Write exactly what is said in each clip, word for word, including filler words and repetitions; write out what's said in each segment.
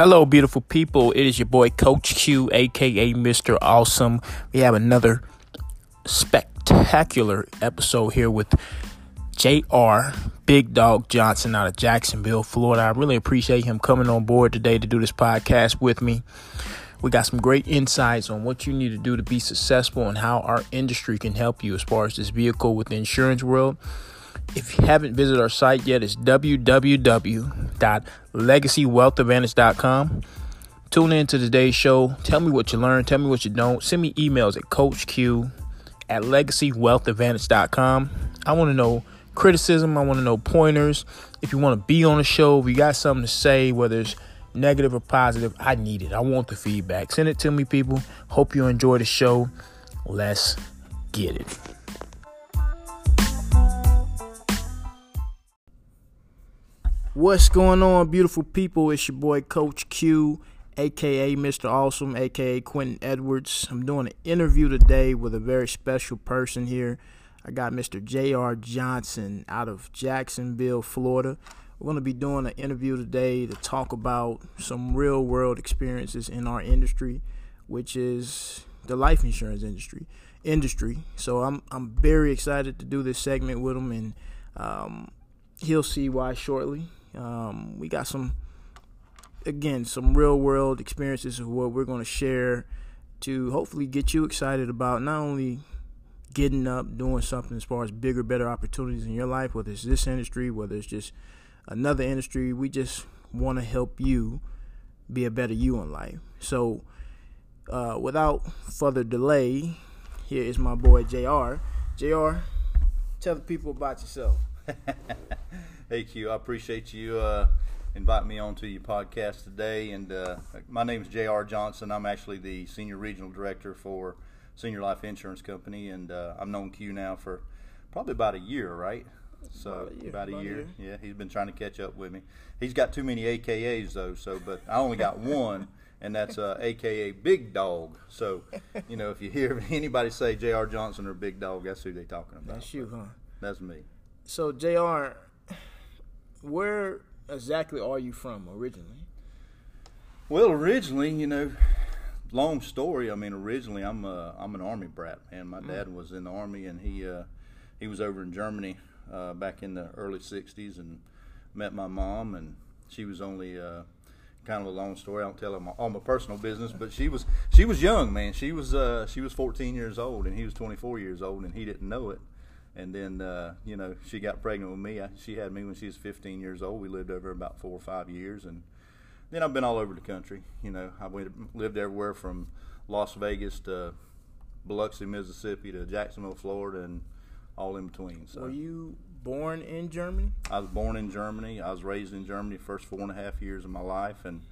Hello, beautiful people. It is your boy, Coach Q, a k a. Mister Awesome. We have another spectacular episode here with J R Big Dog Johnson out of Jacksonville, Florida. I really appreciate him coming on board today to do this podcast with me. We got some great insights on what you need to do to be successful and how our industry can help you as far as this vehicle with the insurance world. If you haven't visited our site yet, it's w w w dot legacy wealth advantage dot com. Tune in to today's show. Tell me what you learned. Tell me what you don't. Send me emails at coach q at legacy wealth advantage dot com. I want to know criticism. I want to know pointers. If you want to be on the show, if you got something to say, whether it's negative or positive, I need it. I want the feedback. Send it to me, people. Hope you enjoy the show. Let's get it. What's going on, beautiful people? It's your boy, Coach Q, a k a. Mister Awesome, a k a. Quentin Edwards. I'm doing an interview today with a very special person here. I got Mister J R. Johnson out of Jacksonville, Florida. We're going to be doing an interview today to talk about some real-world experiences in our industry, which is the life insurance industry. Industry. So I'm I'm very excited to do this segment with him, and um, he'll see why shortly. Um, we got some, again, some real world experiences of what we're going to share to hopefully get you excited about not only getting up, doing something as far as bigger, better opportunities in your life, whether it's this industry, whether it's just another industry. We just want to help you be a better you in life. So uh, without further delay, here is my boy J R. J R, tell the people about yourself. Hey Q, I appreciate you uh, inviting me on to your podcast today. And uh, my name is J R. Johnson. I'm actually the Senior Regional Director for Senior Life Insurance Company, and uh, I've known Q now for probably about a year, right? So about a year. About a about year. year. Yeah, he's been trying to catch up with me. He's got too many A K As though, so but I only got one, and that's uh, A K A. Big Dog. So you know, if you hear anybody say J R. Johnson or Big Dog, that's who they're talking about. That's you, huh? That's me. So, J R, where exactly are you from originally? Well, originally, you know, long story. I mean, originally, I'm uh, I'm an Army brat, man. My mm. dad was in the Army, and he uh, he was over in Germany uh, back in the early sixties, and met my mom, and she was only uh, kind of a long story. I don't tell her all my personal business, but she was she was young, man. She was uh, she was fourteen years old, and he was twenty-four years old, and he didn't know it. And then, uh, you know, she got pregnant with me. I, she had me when she was fifteen years old. We lived over about four or five years. And then I've been all over the country. You know, I went, lived everywhere from Las Vegas to Biloxi, Mississippi to Jacksonville, Florida, and all in between. So, were you born in Germany? I was born in Germany. I was raised in Germany the first four and a half years of my life. And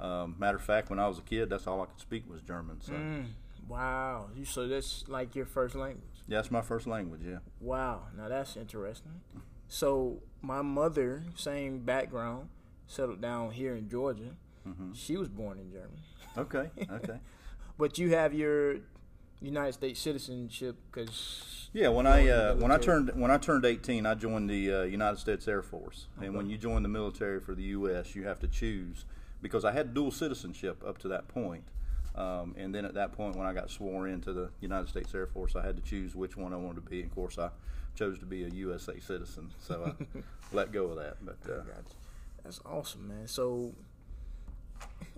um, matter of fact, when I was a kid, that's all I could speak was German. So. Mm. Wow. You so that's like your first language? Yeah, that's my first language, yeah. Wow. Now that's interesting. So my mother, same background, settled down here in Georgia. Mm-hmm. She was born in Germany. Okay, okay. But you have your United States citizenship because yeah, when I uh, when I turned when I turned eighteen, I joined the uh, United States Air Force. Okay. And when you join the military for the U S, you have to choose because I had dual citizenship up to that point. Um, and then at that point, when I got sworn into the United States Air Force, I had to choose which one I wanted to be. Of course, I chose to be a U S A citizen, so I let go of that. But uh, that's awesome, man. So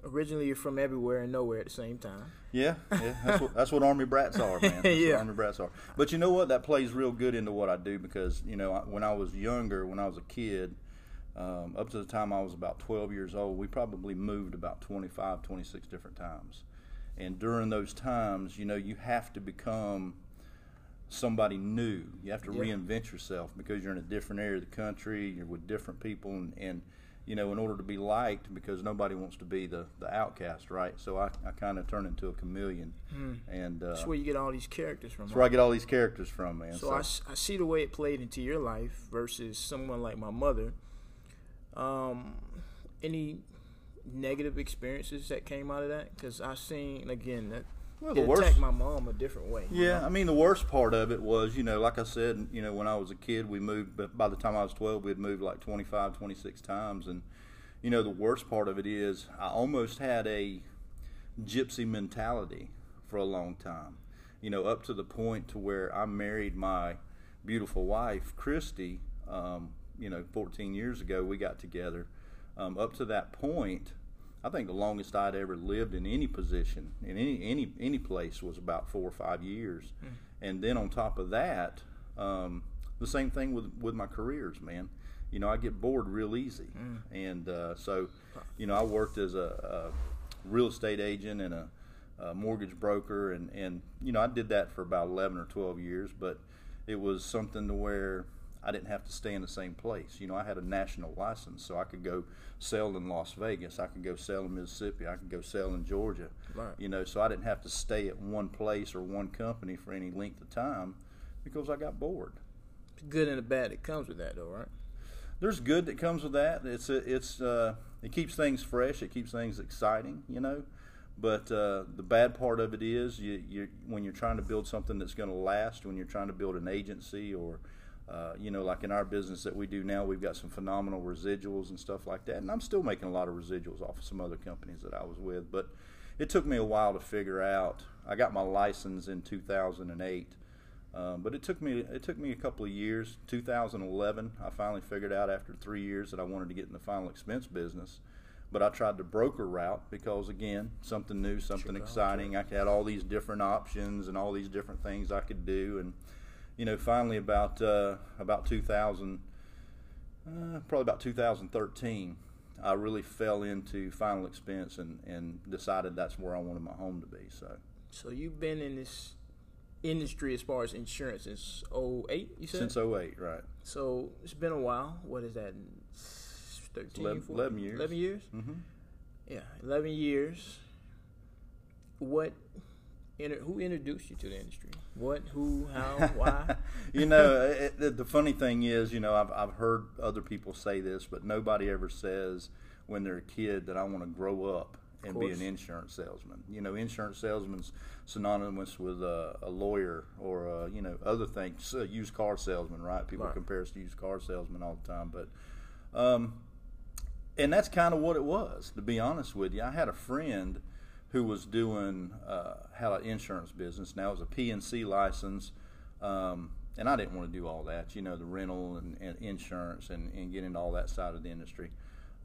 originally, you're from everywhere and nowhere at the same time. Yeah, yeah. That's what, that's what Army brats are, man. That's yeah, what Army brats are. But you know what? That plays real good into what I do because you know, when I was younger, when I was a kid. Um, up to the time I was about twelve years old, we probably moved about twenty-five, twenty-six different times. And during those times, you know, you have to become somebody new. You have to yeah. reinvent yourself because you're in a different area of the country, you're with different people, and, and you know, in order to be liked, because nobody wants to be the, the outcast, right? So I, I kind of turned into a chameleon. Hmm. And uh, that's where you get all these characters from. That's where I get all these characters from, man. So, so. I, I see the way it played into your life versus someone like my mother. Um, any negative experiences that came out of that? Because I've seen, again, that well, the it worst, attacked my mom a different way. Yeah, know? I mean, the worst part of it was, you know, like I said, you know, when I was a kid, we moved, but by the time I was twelve, we had moved like twenty-five, twenty-six times. And, you know, the worst part of it is I almost had a gypsy mentality for a long time, you know, up to the point to where I married my beautiful wife, Christy, um, you know, fourteen years ago, we got together. Um, up to that point, I think the longest I'd ever lived in any position, in any any, any place, was about four or five years. Mm. And then on top of that, um, the same thing with, with my careers, man. You know, I get bored real easy. Mm. And uh, so, you know, I worked as a, a real estate agent and a, a mortgage broker. And, and, you know, I did that for about eleven or twelve years. But it was something to where I didn't have to stay in the same place. You know, I had a national license, so I could go sell in Las Vegas. I could go sell in Mississippi. I could go sell in Georgia. Right. You know, so I didn't have to stay at one place or one company for any length of time because I got bored. The good and the bad that comes with that, though, right? There's good that comes with that. It's it's uh, it keeps things fresh. It keeps things exciting, you know. But uh, the bad part of it is you you when you're trying to build something that's going to last, when you're trying to build an agency or Uh, you know, like in our business that we do now, we've got some phenomenal residuals and stuff like that. And I'm still making a lot of residuals off of some other companies that I was with. But it took me a while to figure out. I got my license in two thousand eight, um, but it took me it took me a couple of years. two thousand eleven, I finally figured out after three years that I wanted to get in the final expense business. But I tried the broker route because, again, something new, something exciting. I had all these different options and all these different things I could do. And you know, finally, about uh, about two thousand, uh, probably about two thousand thirteen, I really fell into final expense and, and decided that's where I wanted my home to be. So, so you've been in this industry as far as insurance since oh eight, you said? Since oh eight, right. So it's been a while. What is that? thirteen, eleven, eleven years. eleven years? Mm-hmm. Yeah, eleven years. What? Who introduced you to the industry? What, who, how, why? You know, it, the, the funny thing is, you know, I've, I've heard other people say this, but nobody ever says when they're a kid that I want to grow up and be an insurance salesman. You know, insurance salesman's synonymous with uh, a lawyer or, uh, you know, other things, uh, used car salesman, right? People right. compare us to used car salesman all the time. But, um, and that's kind of what it was, to be honest with you. I had a friend who was doing, uh, had an insurance business. Now it was a P and C license, um, and I didn't want to do all that, you know, the rental and, and insurance and, and get into all that side of the industry.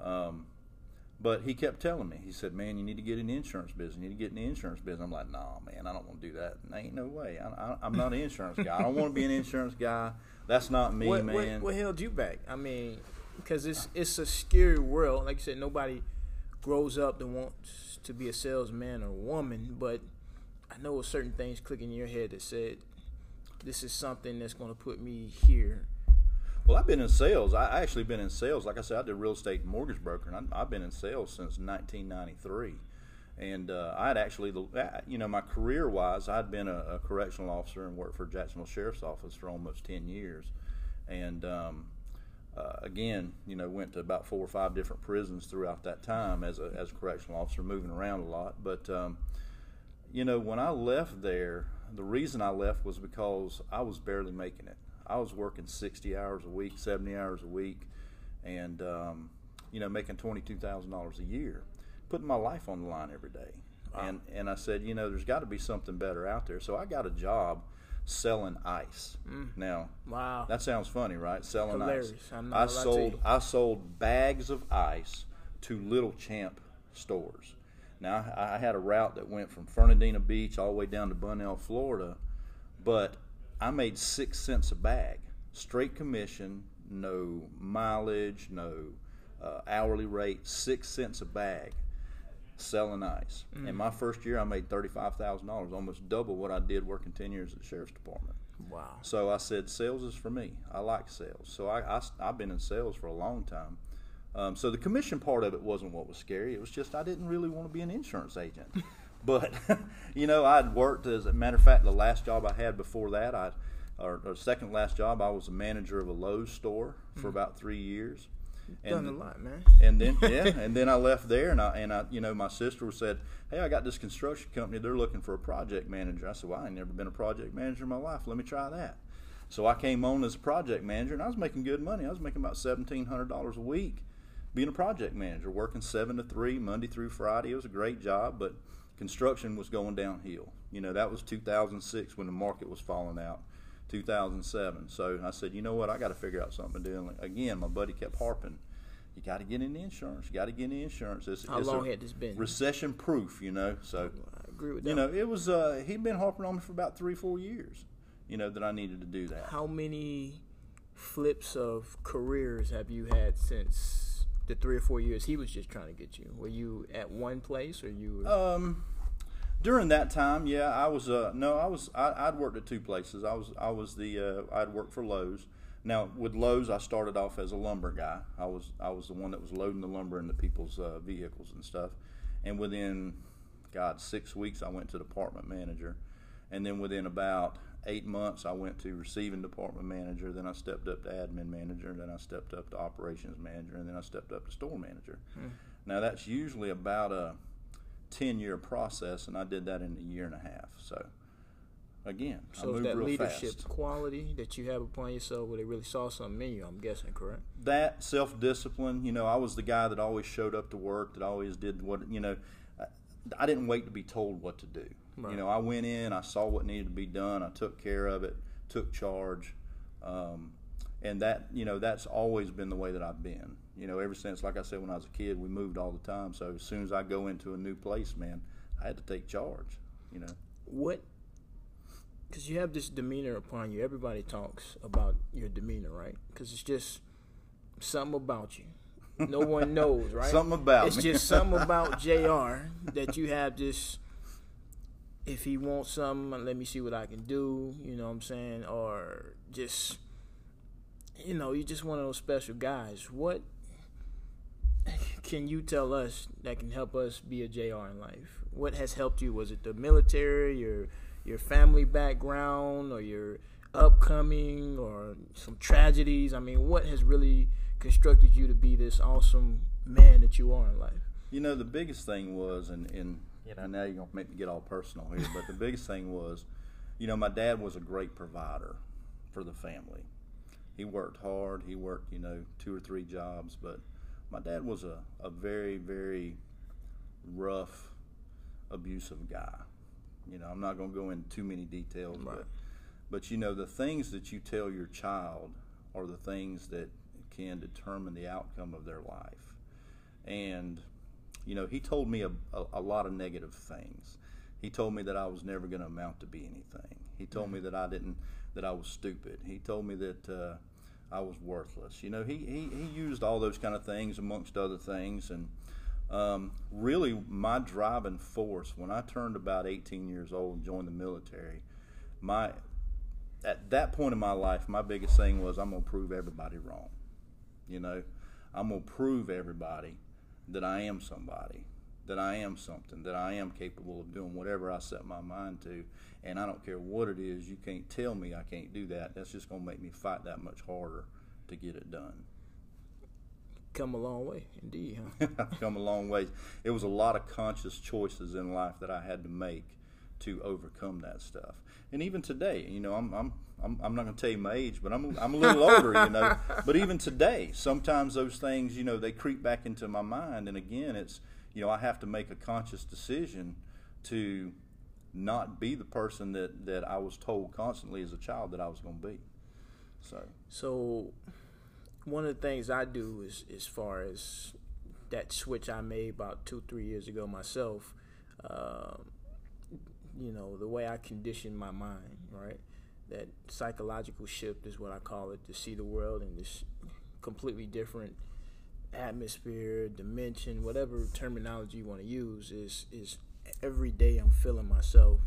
Um, but he kept telling me, he said, man, you need to get in the insurance business, you need to get in the insurance business. I'm like, nah, man, I don't want to do that. And ain't no way. I, I, I'm not an insurance guy. I don't want to be an insurance guy. That's not me, what, man. What, what held you back? I mean, because it's, it's a scary world. Like you said, nobody grows up and wants to be a salesman or woman, but I know certain things click in your head that said, this is something that's going to put me here. Well, I've been in sales. I actually been in sales. Like I said, I did real estate mortgage broker, and I've been in sales since nineteen ninety-three. And uh, I'd actually, you know, my career-wise, I'd been a, a correctional officer and worked for Jacksonville Sheriff's Office for almost ten years. And um, Uh, again, you know, went to about four or five different prisons throughout that time as a, as a correctional officer, moving around a lot. But, um, you know, when I left there, the reason I left was because I was barely making it. I was working sixty hours a week, seventy hours a week, and, um, you know, making twenty-two thousand dollars a year, putting my life on the line every day. Wow. And, and I said, you know, there's got to be something better out there. So I got a job selling ice. Mm. Now, wow, that sounds funny, right? Selling Hilarious. Ice. I'm I sold I sold bags of ice to Little Champ stores. Now, I, I had a route that went from Fernandina Beach all the way down to Bunnell, Florida, but I made six cents a bag, straight commission, no mileage, no uh, hourly rate, six cents a bag, selling ice. Mm. In my first year, I made thirty-five thousand dollars, almost double what I did working ten years at the Sheriff's Department. Wow. So I said, sales is for me. I like sales. So I, I, I've been in sales for a long time. Um, so the commission part of it wasn't what was scary. It was just I didn't really want to be an insurance agent. But, you know, I'd worked, as a matter of fact, the last job I had before that, I, or, or second last job, I was a manager of a Lowe's store for mm. about three years. And, done a lot, man. And then, yeah, and then I left there, and I, and I, you know, my sister said, "Hey, I got this construction company. They're looking for a project manager." I said, "Well, I ain't never been a project manager in my life. Let me try that." So I came on as a project manager, and I was making good money. I was making about seventeen hundred dollars a week, being a project manager, working seven to three, Monday through Friday. It was a great job, but construction was going downhill. You know, that was two thousand six when the market was falling out, two thousand seven. So I said, you know what, I got to figure out something to do. And again, my buddy kept harping, you got to get in the insurance. You got to get in the insurance. It's, How it's long had this been? Recession proof, you know. So I agree with that. You know, it was, uh, he'd been harping on me for about three, four years, you know, that I needed to do that. How many flips of careers have you had since the three or four years he was just trying to get you? Were you at one place or you? Were... Um, during that time, yeah, I was. Uh, no, I was. I, I'd worked at two places. I was. I was the. Uh, I'd worked for Lowe's. Now with Lowe's, I started off as a lumber guy. I was. I was the one that was loading the lumber into people's uh, vehicles and stuff. And within, God, six weeks, I went to department manager, and then within about eight months, I went to receiving department manager, then I stepped up to admin manager, then I stepped up to operations manager, and then I stepped up to store manager. Mm. Now, that's usually about a ten-year process, and I did that in a year and a half. So, again, so I moved real fast. So that leadership quality that you have upon yourself, where they really saw something in you, I'm guessing, correct? That, self-discipline, you know, I was the guy that always showed up to work, that always did what, you know, I, I didn't wait to be told what to do. Right. You know, I went in, I saw what needed to be done, I took care of it, took charge, um, and that, you know, that's always been the way that I've been. You know, ever since, like I said, when I was a kid, we moved all the time, so as soon as I go into a new place, man, I had to take charge, you know. What, because you have this demeanor upon you, everybody talks about your demeanor, right? Because it's just something about you. No one knows, right? Something about it's me. Just something about J R that you have this... If he wants something, let me see what I can do, you know what I'm saying? Or just, you know, you're just one of those special guys. What can you tell us that can help us be a J R in life? What has helped you? Was it the military, your your family background, or your upcoming, or some tragedies? I mean, what has really constructed you to be this awesome man that you are in life? You know, the biggest thing was, and... and You know, now you're going to make me get all personal here, but the biggest thing was, you know, my dad was a great provider for the family. He worked hard. He worked, you know, two or three jobs, but my dad was a, a very, very rough, abusive guy. You know, I'm not going to go into too many details, right. but, but, you know, the things that you tell your child are the things that can determine the outcome of their life. And... You know, he told me a, a, a lot of negative things. He told me that I was never going to amount to be anything. He told me that I didn't, that I was stupid. He told me that uh, I was worthless. You know, he, he, he used all those kind of things amongst other things. And um, really my driving force, when I turned about eighteen years old and joined the military, my at that point in my life, my biggest thing was I'm going to prove everybody wrong. You know, I'm going to prove everybody that I am somebody, that I am something, that I am capable of doing whatever I set my mind to, and I don't care what it is. You can't tell me I can't do that. That's just going to make me fight that much harder to get it done. Come a long way, indeed, huh? I've come a long way. It was a lot of conscious choices in life that I had to make to overcome that stuff. And even today, you know, I'm I'm I'm, I'm not going to tell you my age, but I'm I'm a little older, you know. But even today, sometimes those things, you know, they creep back into my mind. And again, it's, you know, I have to make a conscious decision to not be the person that, that I was told constantly as a child that I was going to be. So, so one of the things I do is as far as that switch I made about two, three years ago myself, uh, you know, the way I conditioned my mind, right? That psychological shift is what I call it, to see the world in this completely different atmosphere, dimension, whatever terminology you want to use, is, is every day I'm filling myself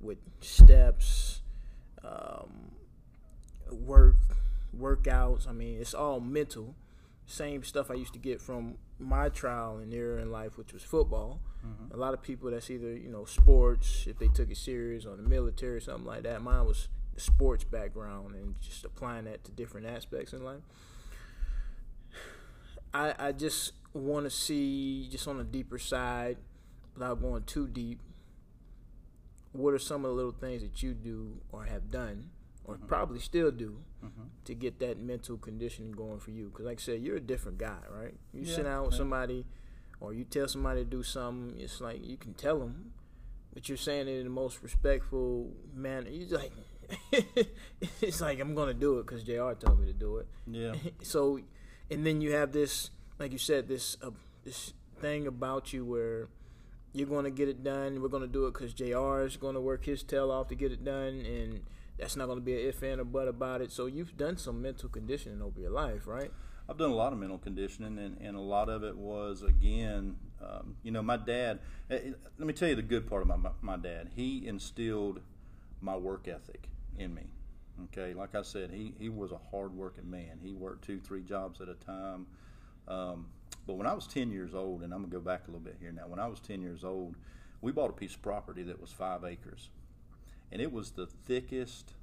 with steps, um, work, workouts. I mean, it's all mental. Same stuff I used to get from my trial and error in life, which was football. Mm-hmm. A lot of people that's either, you know, sports, if they took it serious, or the military or something like that. Mine was the sports background and just applying that to different aspects in life. I, I just want to see, just on a deeper side, without going too deep, what are some of the little things that you do or have done, or mm-hmm. probably still do, mm-hmm. to get that mental conditioning going for you. Because like I said, you're a different guy, right? You yeah, sit down with somebody or you tell somebody to do something, it's like you can tell them, but you're saying it in the most respectful manner. You're like, it's like, I'm going to do it because J R told me to do it. Yeah. So, and then you have this, like you said, this uh, this thing about you where you're going to get it done. We're going to do it because J R is going to work his tail off to get it done, and that's not going to be an if, and, or but about it. So you've done some mental conditioning over your life, right? I've done a lot of mental conditioning, and, and a lot of it was, again, um, you know, my dad. Let me tell you the good part about my, my dad. He instilled my work ethic in me, okay? Like I said, he, he was a hard-working man. He worked two, three jobs at a time. Um, but when I was ten years old, and I'm going to go back a little bit here now. When I was ten years old, we bought a piece of property that was five acres. And it was the thickest,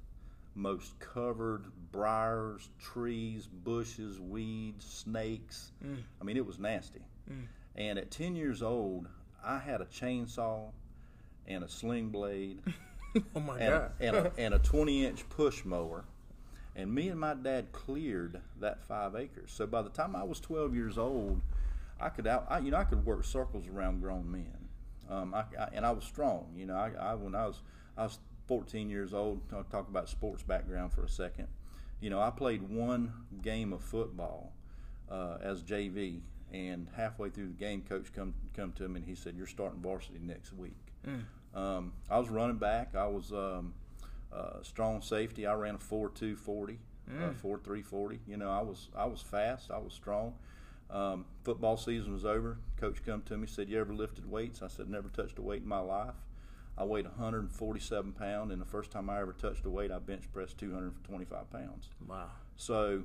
most covered briars, trees, bushes, weeds, snakes. Mm. I mean, it was nasty. Mm. And at ten years old, I had a chainsaw and a sling blade. Oh my and, God. and, a, and a twenty-inch push mower. And me and my dad cleared that five acres. So by the time I was twelve years old, I could out, I, you know, I could work circles around grown men. Um, I, I, and I was strong. You know, I, I when I was I was fourteen years old. I'll talk about sports background for a second. You know, I played one game of football uh, as J V, and halfway through the game, coach come come to me and he said, "You're starting varsity next week." Mm. Um, I was running back. I was um, uh, strong safety. I ran a four two forty, mm. uh, four three forty. You know, I was I was fast. I was strong. Um, football season was over. Coach come to me, said, "You ever lifted weights?" I said, "Never touched a weight in my life." I weighed one hundred forty-seven pounds, and the first time I ever touched a weight, I bench pressed two hundred twenty-five pounds. Wow! So,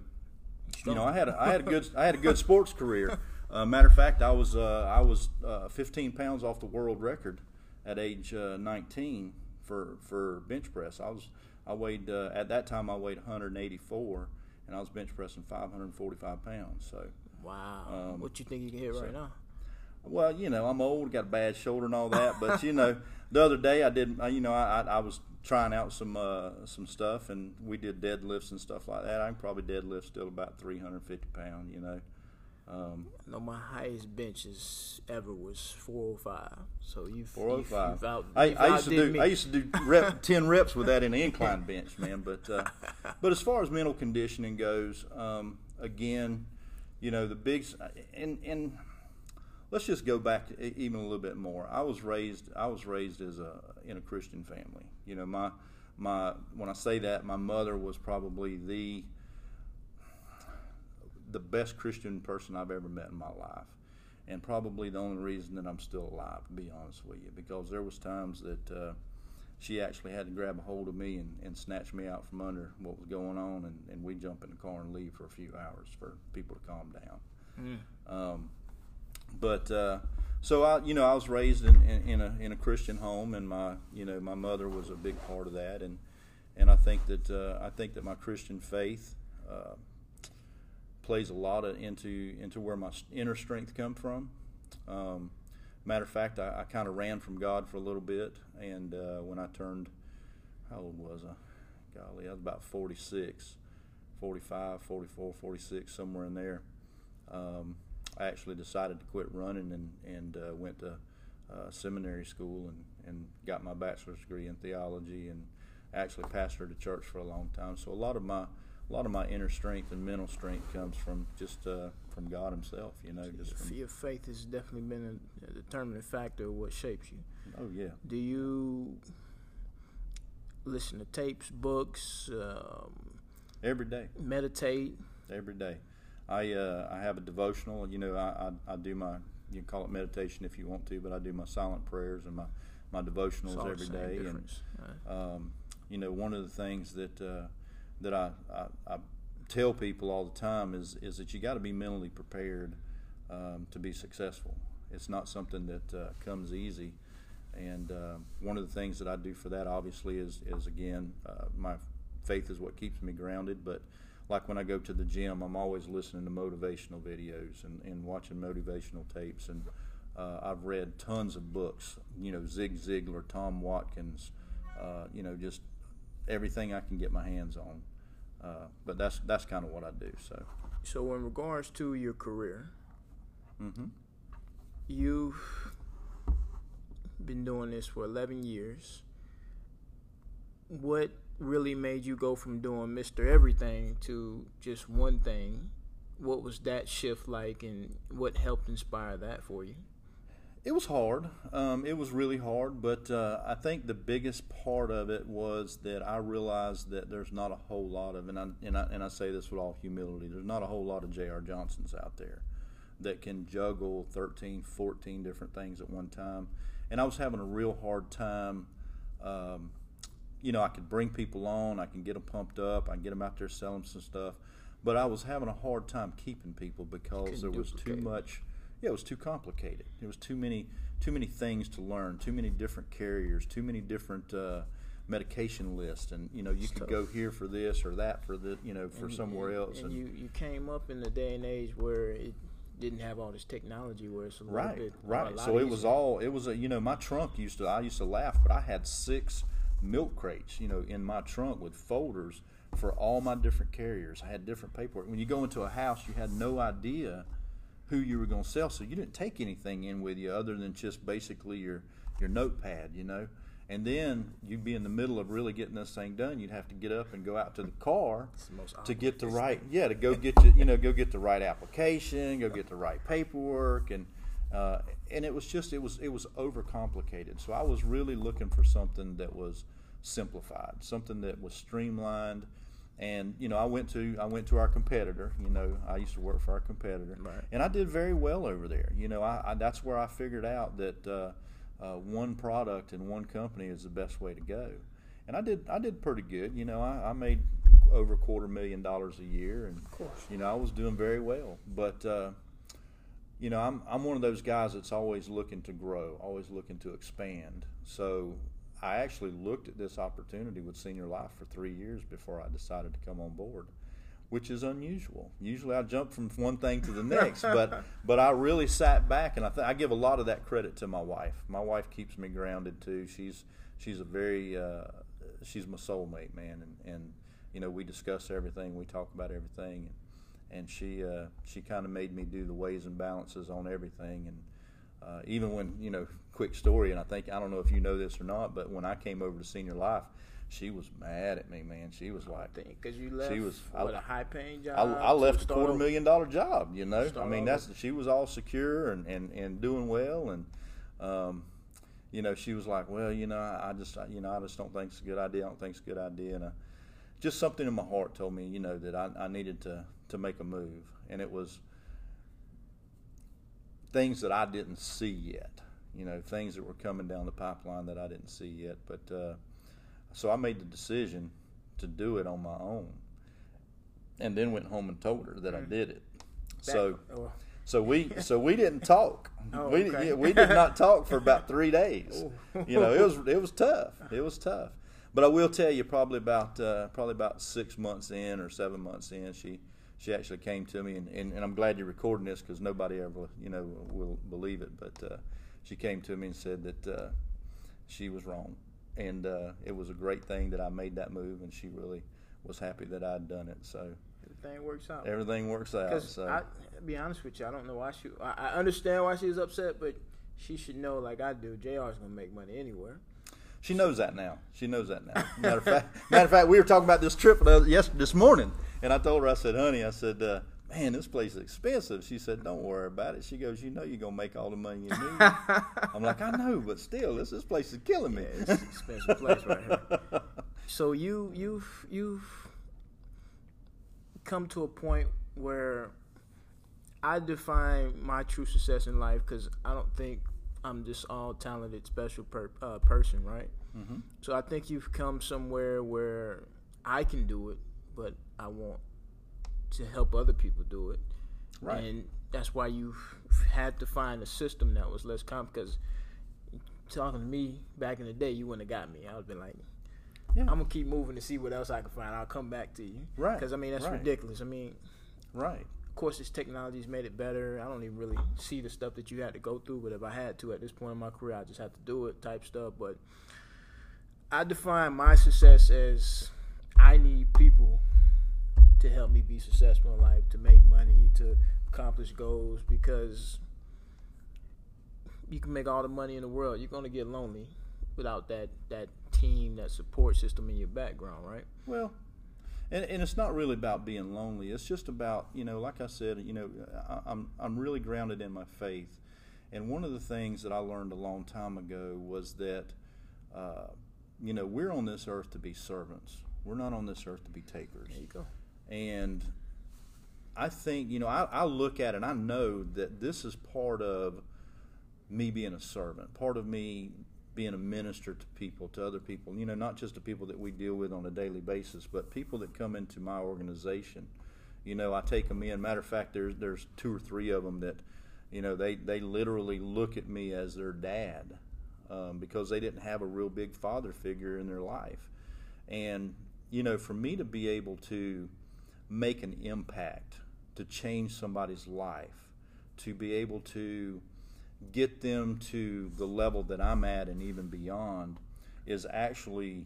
you know, I had a, I had a good I had a good sports career. Uh, matter of fact, I was uh, I was uh, fifteen pounds off the world record at age uh, nineteen for for bench press. I was I weighed uh, at that time I weighed one hundred eighty-four, and I was bench pressing five hundred forty-five pounds. So, wow! Um, what you think you can hit so, right now? Well, you know, I'm old, got a bad shoulder and all that, but you know. The other day, I did. You know, I I was trying out some uh, some stuff, and we did deadlifts and stuff like that. I can probably deadlift still about three hundred fifty pound. You know, um, I know my highest benches ever was four hundred five. So you four hundred five. I, I used to do me. I used to do rep, ten reps with that in the incline bench, man. But uh, but as far as mental conditioning goes, um, again, you know, the big and and. Let's just go back even a little bit more. I was raised. I was raised as a in a Christian family. You know, my my when I say that, my mother was probably the the best Christian person I've ever met in my life, and probably the only reason that I'm still alive, to be honest with you, because there was times that uh, she actually had to grab a hold of me and, and snatch me out from under what was going on, and, and we jump in the car and leave for a few hours for people to calm down. Mm. Um, But uh, so I, you know, I was raised in, in, in a in a Christian home, and my, you know, my mother was a big part of that, and and I think that uh, I think that my Christian faith uh, plays a lot of into into where my inner strength come from. Um, matter of fact, I, I kind of ran from God for a little bit, and uh, when I turned, how old was I? Golly, I was about forty-six, forty-five, forty-four, forty-six, somewhere in there. Um, I actually decided to quit running and, and uh, went to uh, seminary school and, and got my bachelor's degree in theology, and actually pastored a church for a long time. So a lot of my a lot of my inner strength and mental strength comes from just uh, from God Himself, you know. So just your faith has definitely been a determining factor of what shapes you. Oh yeah. Do you listen to tapes, books? Um, Every day. Meditate. Every day. I uh, I have a devotional. You know, I, I, I do my, you can call it meditation if you want to, but I do my silent prayers and my, my devotionals every day. Difference. And right. um, you know, one of the things that uh, that I, I I tell people all the time is is that you got to be mentally prepared um, to be successful. It's not something that uh, comes easy. And uh, one of the things that I do for that, obviously, is is again uh, my faith is what keeps me grounded, but. Like when I go to the gym, I'm always listening to motivational videos and, and watching motivational tapes. And uh, I've read tons of books, you know, Zig Ziglar, Tom Watkins, uh, you know, just everything I can get my hands on. Uh, but that's that's kind of what I do. So, so in regards to your career, mm-hmm. you've been doing this for eleven years. What really made you go from doing Mister Everything to just one thing? What was that shift like, and what helped inspire that for you? It was hard. Um, it was really hard, but uh, I think the biggest part of it was that I realized that there's not a whole lot of, and I, and I, and I say this with all humility, there's not a whole lot of J R. Johnsons out there that can juggle thirteen, fourteen different things at one time. And I was having a real hard time. Um, you know, I could bring people on, I can get them pumped up, I can get them out there, sell them some stuff. But I was having a hard time keeping people because there was too much. Yeah, it was too complicated. There was too many, too many things to learn. Too many different carriers. Too many different uh, medication lists. And you know, you could go here for this or that for the, you know, for somewhere else. And you you came up in the day and age where it didn't have all this technology, where it's a little bit right. So it was all it was a you know my trunk used to I used to laugh, but I had six milk crates you know in my trunk with folders for all my different carriers. I had different paperwork. When you go into a house, you had no idea who you were going to sell, so you didn't take anything in with you other than just basically your your notepad, you know. And then you'd be in the middle of really getting this thing done. You'd have to get up and go out to the car the to get the right, yeah, to go get the, you know, go get the right application, go get the right paperwork, and uh, and it was just it was it was overcomplicated. So I was really looking for something that was simplified, something that was streamlined. And you know, I went to I went to our competitor. You know, I used to work for our competitor, right. And I did very well over there. You know, I, I that's where I figured out that uh, uh, one product and one company is the best way to go. And I did I did pretty good. You know, I, I made over a quarter million dollars a year, and of course, you know, I was doing very well. But uh, you know, I'm I'm one of those guys that's always looking to grow, always looking to expand. So I actually looked at this opportunity with Senior Life for three years before I decided to come on board, which is unusual. Usually I jump from one thing to the next, but but I really sat back, and I, th- I give a lot of that credit to my wife. My wife keeps me grounded too. She's she's a very uh, she's my soulmate, man, and, and you know we discuss everything, we talk about everything, and, and she uh, she kind of made me do the weighs and balances on everything. And Uh, even when, you know, quick story, and I think, I don't know if you know this or not, but when I came over to Senior Life, she was mad at me, man. She was like, because you left she was, what, I, a high-paying job? I, I left a quarter-million-dollar job, you know. I mean, that's she was all secure and, and, and doing well, and, um, you know, she was like, well, you know, I just, you know, I just don't think it's a good idea. I don't think it's a good idea. And I, just something in my heart told me, you know, that I, I needed to, to make a move, and it was things that I didn't see yet, you know, things that were coming down the pipeline that I didn't see yet. But uh, so I made the decision to do it on my own, and then went home and told her that I did it. That, so, oh. so we so we didn't talk. Oh, we okay. yeah, we did not talk for about three days. You know, it was it was tough. It was tough. But I will tell you, probably about uh, probably about six months in or seven months in, she. She actually came to me, and, and, and I'm glad you're recording this because nobody ever, you know, will believe it. But uh, she came to me and said that uh, she was wrong, and uh, it was a great thing that I made that move, and she really was happy that I'd done it. So everything works out. Everything works out. Because so. I, to be honest with you, I don't know why she. I, I understand why she was upset, but she should know, like I do, J R's gonna make money anywhere. She knows that now. She knows that now. Matter of fact, matter of fact, we were talking about this trip yes this morning. And I told her, I said, honey, I said, uh, man, this place is expensive. She said, don't worry about it. She goes, you know you're going to make all the money you need. I'm like, I know, but still, this, this place is killing me. Yeah, it's an expensive place right here. So you, you've, you've come to a point where I define my true success in life because I don't think I'm this all-talented, special per, uh, person, right? Mm-hmm. So I think you've come somewhere where I can do it, but I want to help other people do it. Right. And that's why you had to find a system that was less common, because talking to me back in the day, you wouldn't have got me. I would have been like, yeah. I'm going to keep moving to see what else I can find. I'll come back to you. Right. Because, I mean, that's right. ridiculous. I mean, right. Of course, this technology's made it better. I don't even really see the stuff that you had to go through, but if I had to at this point in my career, I just have to do it type stuff. But I define my success as I need people to help me be successful in life, to make money, to accomplish goals, because you can make all the money in the world, you're going to get lonely without that, that team, that support system in your background, right? Well, and, and it's not really about being lonely. It's just about, you know, like I said, you know, I, I'm I'm really grounded in my faith. And one of the things that I learned a long time ago was that, uh, you know, we're on this earth to be servants. We're not on this earth to be takers. There you go. And I think, you know, I, I look at it and I know that this is part of me being a servant, part of me being a minister to people, to other people, you know, not just to people that we deal with on a daily basis, but people that come into my organization. You know, I take them in. Matter of fact, there's there's two or three of them that, you know, they, they literally look at me as their dad um, because they didn't have a real big father figure in their life. And, you know, for me to be able to make an impact, to change somebody's life, to be able to get them to the level that I'm at and even beyond is actually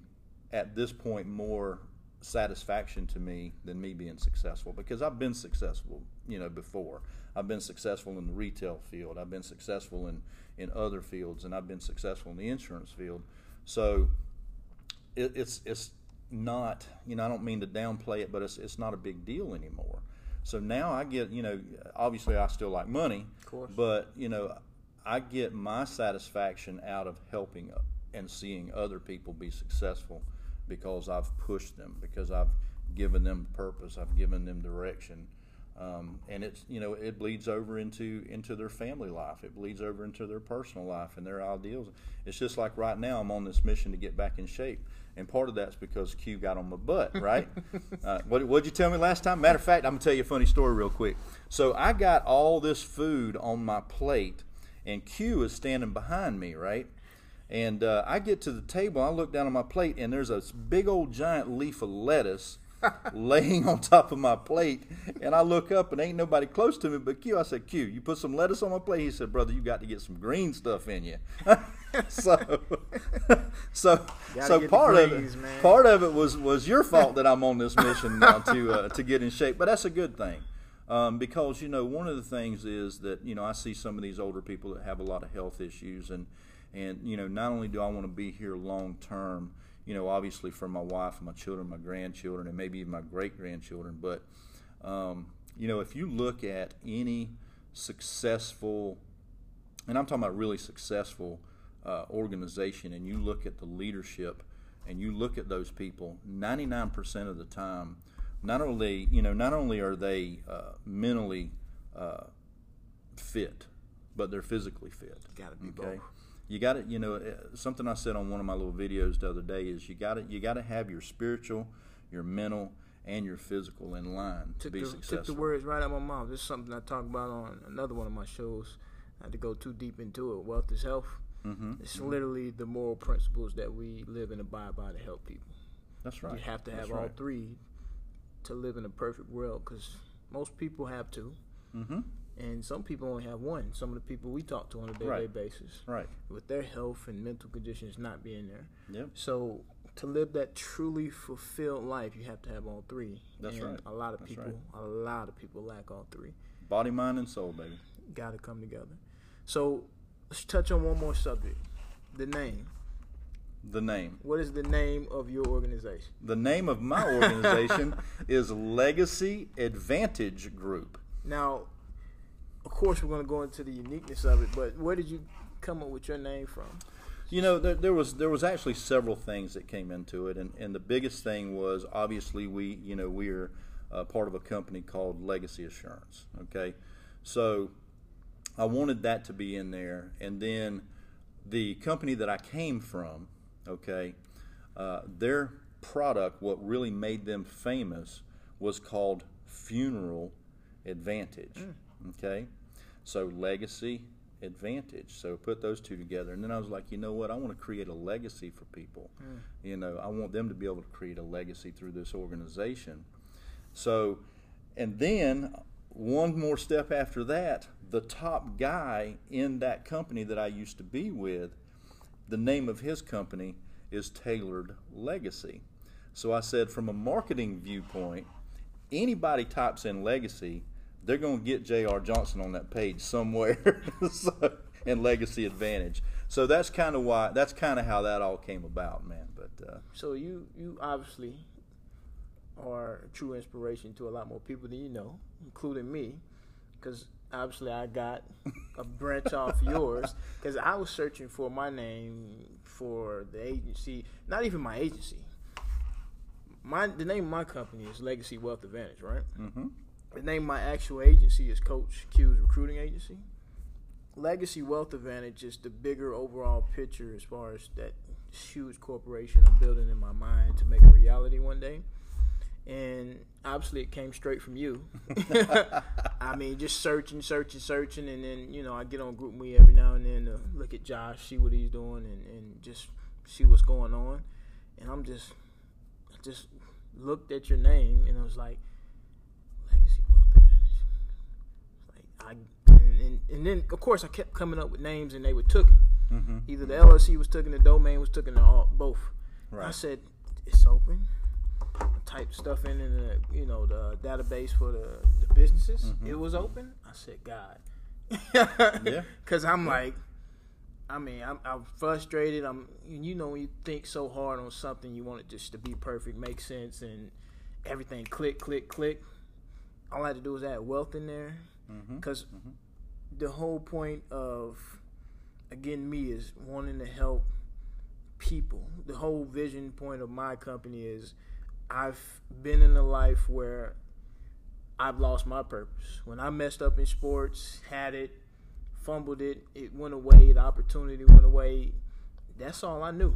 at this point more satisfaction to me than me being successful, because I've been successful, you know, before. I've been successful in the retail field. I've been successful in, in other fields, and I've been successful in the insurance field. So it, it's it's not, you know, I don't mean to downplay it, but it's it's not a big deal anymore. So now I get, you know, obviously I still like money, of course, but, you know, I get my satisfaction out of helping and seeing other people be successful because I've pushed them, because I've given them purpose, I've given them direction. Um, and it's, you know, it bleeds over into, into their family life. It bleeds over into their personal life and their ideals. It's just like right now I'm on this mission to get back in shape. And part of that's because Q got on my butt, right? uh, what what'd you tell me last time? Matter of fact, I'm going to tell you a funny story real quick. So I got all this food on my plate, and Q is standing behind me, right? And uh, I get to the table, I look down on my plate, and there's a big old giant leaf of lettuce laying on top of my plate. And I look up, and ain't nobody close to me but Q. I said, Q, you put some lettuce on my plate? He said, brother, you got to get some green stuff in you. so so, so part, greens, of it, part of it was, was your fault that I'm on this mission now to, uh, to get in shape. But that's a good thing. Um, because, you know, one of the things is that, you know, I see some of these older people that have a lot of health issues, and, and you know, not only do I want to be here long term, you know, obviously for my wife, my children, my grandchildren, and maybe even my great-grandchildren, but, um, you know, if you look at any successful, and I'm talking about really successful uh, organization, and you look at the leadership and you look at those people, ninety-nine percent of the time, Not only, you know, not only are they uh, mentally uh, fit, but they're physically fit. You got to be okay? both. You got to, you know, something I said on one of my little videos the other day is you got to, you got to have your spiritual, your mental, and your physical in line took to be the, successful. Took the words right out of my mouth. This is something I talk about on another one of my shows. Not to go too deep into it. Wealth is health. Mm-hmm. It's mm-hmm. literally the moral principles that we live and abide by to help people. That's right. You have to have That's all right. three. To live in a perfect world, because most people have two, mm-hmm. and some people only have one. Some of the people we talk to on a day-to-day right. basis, right, with their health and mental conditions not being there. Yep. So to live that truly fulfilled life, you have to have all three. That's and right. A lot of That's people, right. a lot of people lack all three. Body, mind, and soul, baby. Got to come together. So let's touch on one more subject: the name. The name. What is the name of your organization? The name of my organization is Legacy Advantage Group. Now, of course, we're going to go into the uniqueness of it, but where did you come up with your name from? You know, there, there was there was actually several things that came into it, and, and the biggest thing was obviously we you know we are uh, part of a company called Legacy Assurance. Okay, so I wanted that to be in there, and then the company that I came from. Okay, uh, their product, what really made them famous, was called Funeral Advantage. Mm. Okay, so Legacy Advantage. So put those two together, and then I was like, you know what? I want to create a legacy for people. Mm. You know, I want them to be able to create a legacy through this organization. So, and then one more step after that, the top guy in that company that I used to be with. The name of his company is Tailored Legacy. So I said, from a marketing viewpoint, anybody types in Legacy, they're going to get J R. Johnson on that page somewhere, so, and Legacy Advantage. So that's kind of why, that's kind of how that all came about, man. But uh, so you you obviously are a true inspiration to a lot more people than you know, including me, because obviously I got a branch off yours, because I was searching for my name for the agency, not even my agency. My the name of my company is Legacy Wealth Advantage, right? Mm-hmm. The name of my actual agency is Coach Q's Recruiting Agency. Legacy Wealth Advantage is the bigger overall picture as far as that huge corporation I'm building in my mind to make a reality one day. And obviously it came straight from you. I mean, just searching, searching, searching. And then, you know, I get on GroupMe every now and then to look at Josh, see what he's doing, and, and just see what's going on. And I'm just, I just looked at your name and I was like, Legacy Wealth Advantage. Like, I... And, and then, of course, I kept coming up with names, and they were taken. Mm-hmm. Either the L L C was taken, the domain was taken, or both. Right. I said, it's open. I typed stuff in, in the, you know, the database for the, the businesses. Mm-hmm. It was open. I said, God. Yeah. Because I'm yeah. like, I mean, I'm, I'm frustrated. I'm, you know, when you think so hard on something, you want it just to be perfect, make sense, and everything click, click, click. All I had to do was add wealth in there. Because mm-hmm. mm-hmm. the whole point of, again, me is wanting to help people. The whole vision point of my company is I've been in a life where I've lost my purpose. When I messed up in sports, had it, fumbled it, it went away, the opportunity went away. That's all I knew.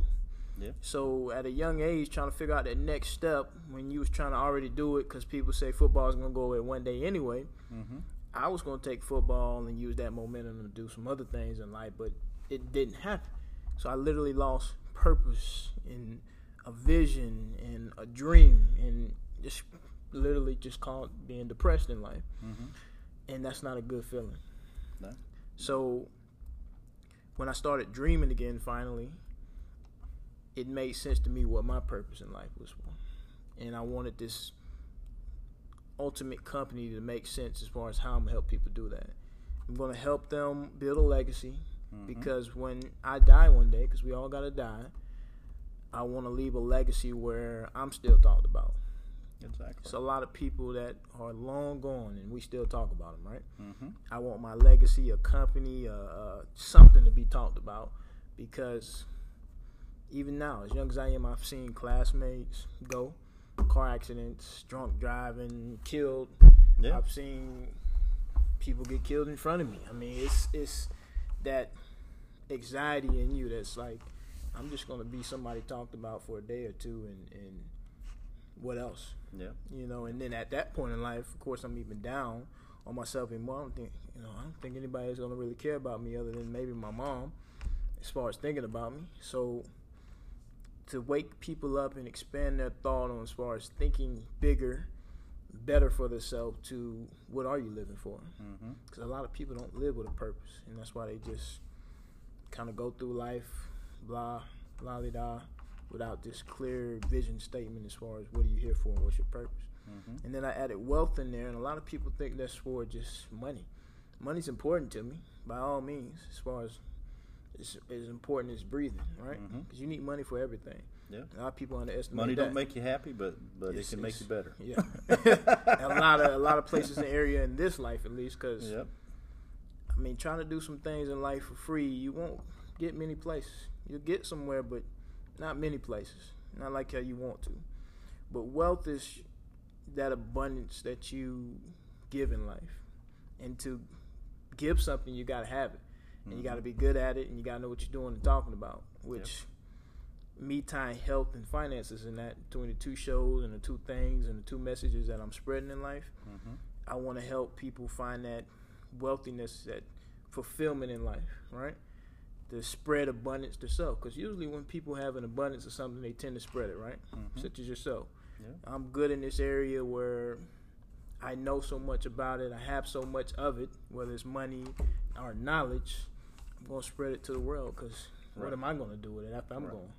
Yeah. So at a young age, trying to figure out that next step when you was trying to already do it, because people say football is going to go away one day anyway. Mm-hmm. I was going to take football and use that momentum to do some other things in life, but it didn't happen. So I literally lost purpose and a vision and a dream, and just literally just called being depressed in life. Mm-hmm. And that's not a good feeling. No. So when I started dreaming again finally, it made sense to me what my purpose in life was for. And I wanted this ultimate company to make sense as far as how I'm going to help people do that. I'm going to help them build a legacy, mm-hmm. because when I die one day, because we all got to die, I want to leave a legacy where I'm still talked about. Exactly. It's a lot of people that are long gone and we still talk about them, right? Mm-hmm. I want my legacy, a company, uh, uh, something to be talked about, because even now, as young as I am, I've seen classmates go. Car accidents, drunk driving, killed. Yeah. I've seen people get killed in front of me. I mean, it's it's that anxiety in you that's like, I'm just going to be somebody talked about for a day or two, and, and what else? Yeah. You know, and then at that point in life, of course, I'm even down on myself anymore. I don't think, you know, I don't think anybody's going to really care about me other than maybe my mom, as far as thinking about me. So to wake people up and expand their thought on as far as thinking bigger, better for themselves, to what are you living for? Because mm-hmm. a lot of people don't live with a purpose, and that's why they just kind of go through life, blah, la-di-da, without this clear vision statement as far as what are you here for and what's your purpose. Mm-hmm. And then I added wealth in there, and a lot of people think that's for just money. Money's important to me, by all means, as far as it's as important as breathing, right? Because mm-hmm. you need money for everything. Yeah. A lot of people underestimate money. That. Don't make you happy, but but it's, it can make you better. Yeah. a lot of a lot of places in the area in this life, at least, because yep. I mean, trying to do some things in life for free, you won't get many places. You'll get somewhere, but not many places. Not like how you want to. But wealth is that abundance that you give in life, and to give something, you gotta have it. And you got to be good at it, and you got to know what you're doing and talking about, which yep. me tying health and finances in that, doing the two shows and the two things and the two messages that I'm spreading in life, mm-hmm. I want to help people find that wealthiness, that fulfillment in life, right? To spread abundance to self, because usually when people have an abundance of something, they tend to spread it, right? Mm-hmm. Such as yourself. Yeah. I'm good in this area where I know so much about it, I have so much of it, whether it's money or knowledge, I'm going to spread it to the world, because right. what am I going to do with it after I'm right. gone?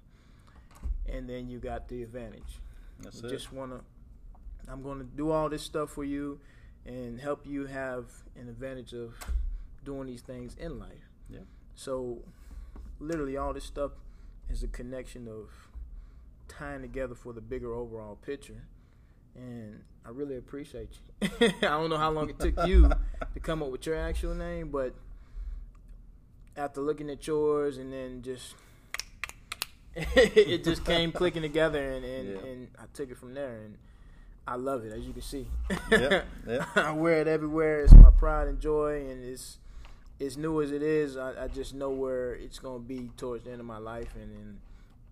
And then you got the advantage. That's you it. Just want to I'm going to do all this stuff for you and help you have an advantage of doing these things in life. Yeah. So literally all this stuff is a connection of tying together for the bigger overall picture. And I really appreciate you. I don't know how long it took you to come up with your actual name, but after looking at yours and then just it just came clicking together, and, and, yeah. and I took it from there, and I love it, as you can see. Yep, yep. I wear it everywhere. It's my pride and joy, and it's as new as it is. I, I just know where it's going to be towards the end of my life, and, and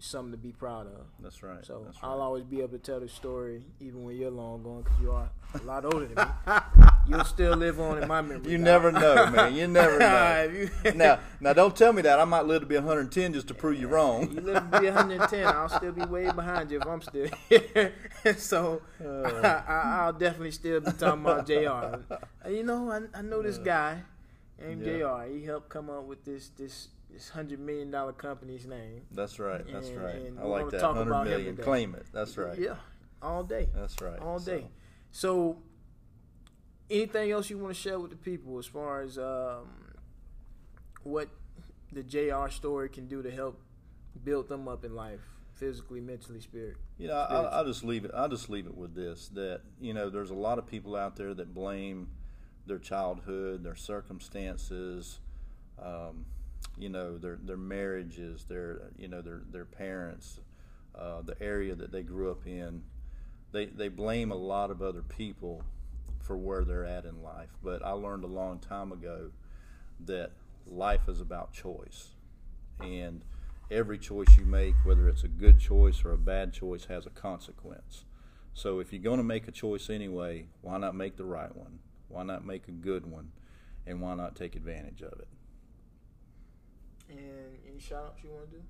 something to be proud of. That's right. So That's right. I'll always be able to tell the story, even when you're long gone, because you are a lot older than me. You'll still live on in my memory. You now. never know, man. You never know. now, now, don't tell me that. I might live to be one hundred ten just to prove you wrong. You live to be one hundred ten, I'll still be way behind you if I'm still here. so uh. I, I, I'll definitely still be talking about J R. You know, I, I know this guy named yeah. J R. He helped come up with this this. It's one hundred million dollars company's name. That's right. That's and, right. And I like that. one hundred million dollars. Claim it. That's right. Yeah. All day. That's right. All day. So, so anything else you want to share with the people as far as um, what the J R story can do to help build them up in life, physically, mentally, spirit? You know, I'll, I'll just leave it. I'll just leave it with this, that, you know, there's a lot of people out there that blame their childhood, their circumstances, um, you know, their their marriages, their you know their their parents, uh, the area that they grew up in. They they blame a lot of other people for where they're at in life. But I learned a long time ago that life is about choice, and every choice you make, whether it's a good choice or a bad choice, has a consequence. So if you're going to make a choice anyway, why not make the right one? Why not make a good one? And why not take advantage of it? And any shout-outs you want to do?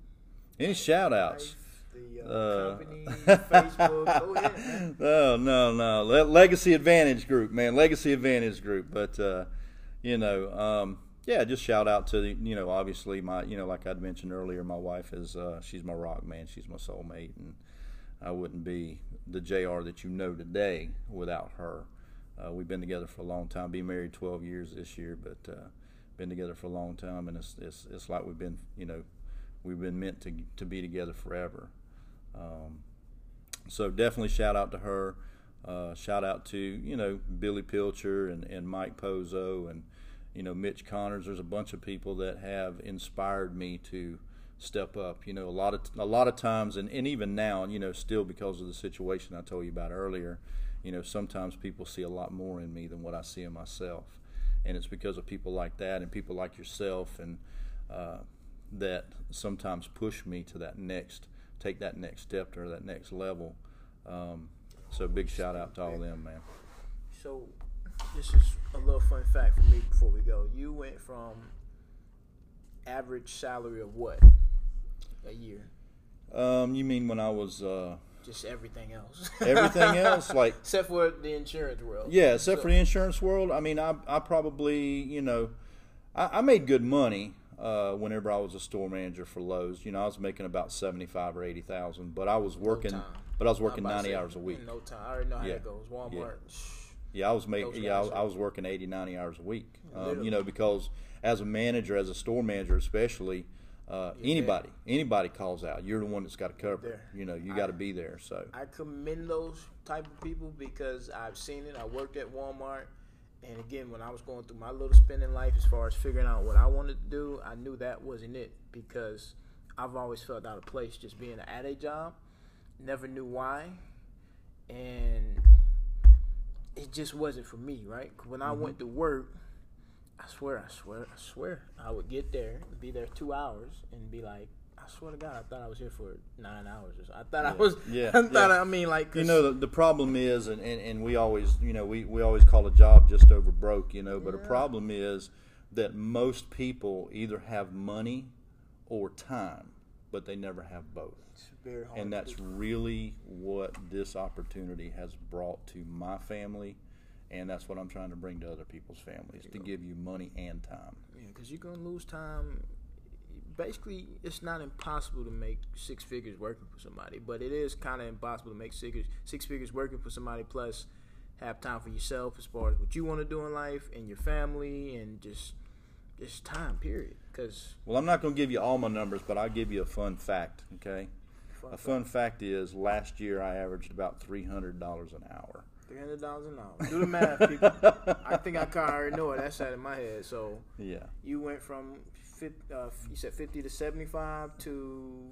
Any shout-outs? The uh, uh, company, Facebook, go ahead. Oh, no, no. Le- Legacy Advantage Group, man. Legacy Advantage Group. But, uh, you know, um, yeah, just shout-out to, the, you know, obviously my, you know, like I'd mentioned earlier, my wife is, uh, she's my rock, man. She's my soulmate. And I wouldn't be the J R that you know today without her. Uh, we've been together for a long time. Been married twelve years this year, but uh, been together for a long time, and it's it's it's like we've been, you know, we've been meant to to be together forever. Um, so definitely shout out to her. Uh, shout out to, you know, Billy Pilcher and, and Mike Pozo and, you know, Mitch Connors. There's a bunch of people that have inspired me to step up. You know, a lot of a lot of times, and, and even now, you know, still because of the situation I told you about earlier, you know, sometimes people see a lot more in me than what I see in myself. And it's because of people like that and people like yourself, and uh, that sometimes push me to that next, take that next step or that next level. Um, so big shout out to all them, man. So this is a little fun fact for me before we go. You went from average salary of what a year? Um, you mean when I was... Uh, Just everything else. Everything else, like except for the insurance world. Yeah, except so. for the insurance world. I mean, I I probably, you know, I, I made good money uh, whenever I was a store manager for Lowe's. You know, I was making about seventy five or eighty thousand, but I was working, no but I was working ninety hours a week. No time. I already know how yeah. it goes. Walmart. Yeah, yeah I was making. Yeah, I, I was working eighty, ninety hours a week. Um, you know, because as a manager, as a store manager, especially. Uh, anybody, there. anybody calls out. You're the one that's got to cover. There. You know, you got to be there. So I commend those type of people because I've seen it. I worked at Walmart, and again, when I was going through my little spin in life as far as figuring out what I wanted to do, I knew that wasn't it because I've always felt out of place just being at a job. Never knew why, and it just wasn't for me. Right when I mm-hmm. went to work. I swear, I swear, I swear, I would get there, be there two hours, and be like, I swear to God, I thought I was here for nine hours or so. I thought yeah, I was, yeah, I thought, yeah. I mean, like. You know, the, the problem is, and, and, and we always, you know, we, we always call a job just over broke, you know, but yeah. the problem is that most people either have money or time, but they never have both. It's very hard. And that's really what this opportunity has brought to my family. And that's what I'm trying to bring to other people's families, to give you money and time. Yeah, because you're going to lose time basically it's not impossible to make six figures working for somebody, but it is kind of impossible to make six, six figures working for somebody plus have time for yourself as far as what you want to do in life and your family and just just time, period. Cause well, I'm not going to give you all my numbers, but I'll give you a fun fact, okay? Fun a fun fact. fact is last year I averaged about three hundred dollars an hour. three hundred dollars an hour. Do the math, people. I think I kind of already know it. That's out of my head. So yeah, you went from, uh, you said fifty to seventy-five to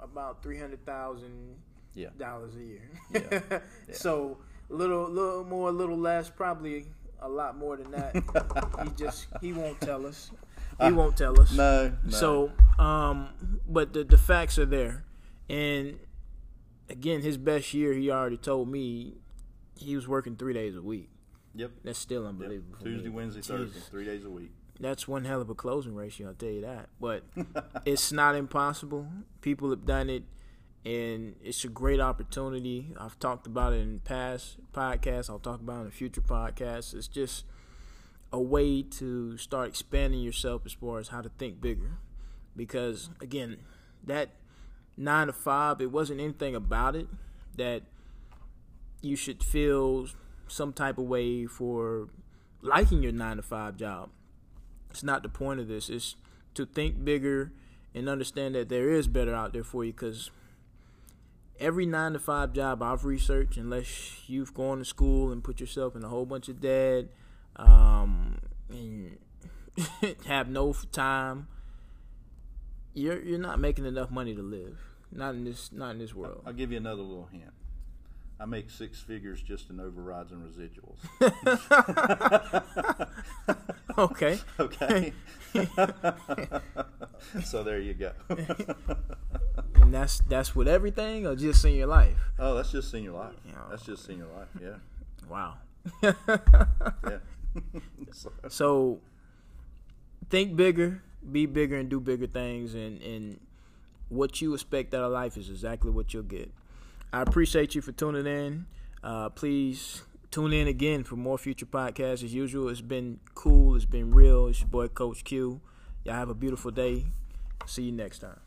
about three hundred thousand dollars yeah. a year. Yeah. Yeah. So a little, little more, a little less, probably a lot more than that. he just, he won't tell us. He uh, won't tell us. No, no. So, um, but the, the facts are there. And, again, his best year, he already told me, he was working three days a week. Yep. That's still unbelievable. Yep. Tuesday, Wednesday, Thursday, three days a week. That's one hell of a closing ratio, I'll tell you that. But it's not impossible. People have done it, and it's a great opportunity. I've talked about it in past podcasts. I'll talk about it in future podcasts. It's just a way to start expanding yourself as far as how to think bigger. Because, again, that nine to five, it wasn't anything about it that – you should feel some type of way for liking your nine to five job. It's not the point of this. It's to think bigger and understand that there is better out there for you, because every nine to five job I've researched, unless you've gone to school and put yourself in a whole bunch of debt um, and have no time, you're you're not making enough money to live. Not in this, not in this world. I'll give you another little hint. I make six figures just in overrides and residuals. Okay. Okay. So there you go. And that's that's with everything, or just senior life? Oh, that's just senior life. Oh. That's just senior life, yeah. Wow. Yeah. so. so think bigger, be bigger, and do bigger things. And, and what you expect out of life is exactly what you'll get. I appreciate you for tuning in. Uh, please tune in again for more future podcasts. As usual, it's been cool. It's been real. It's your boy, Coach Q. Y'all have a beautiful day. See you next time.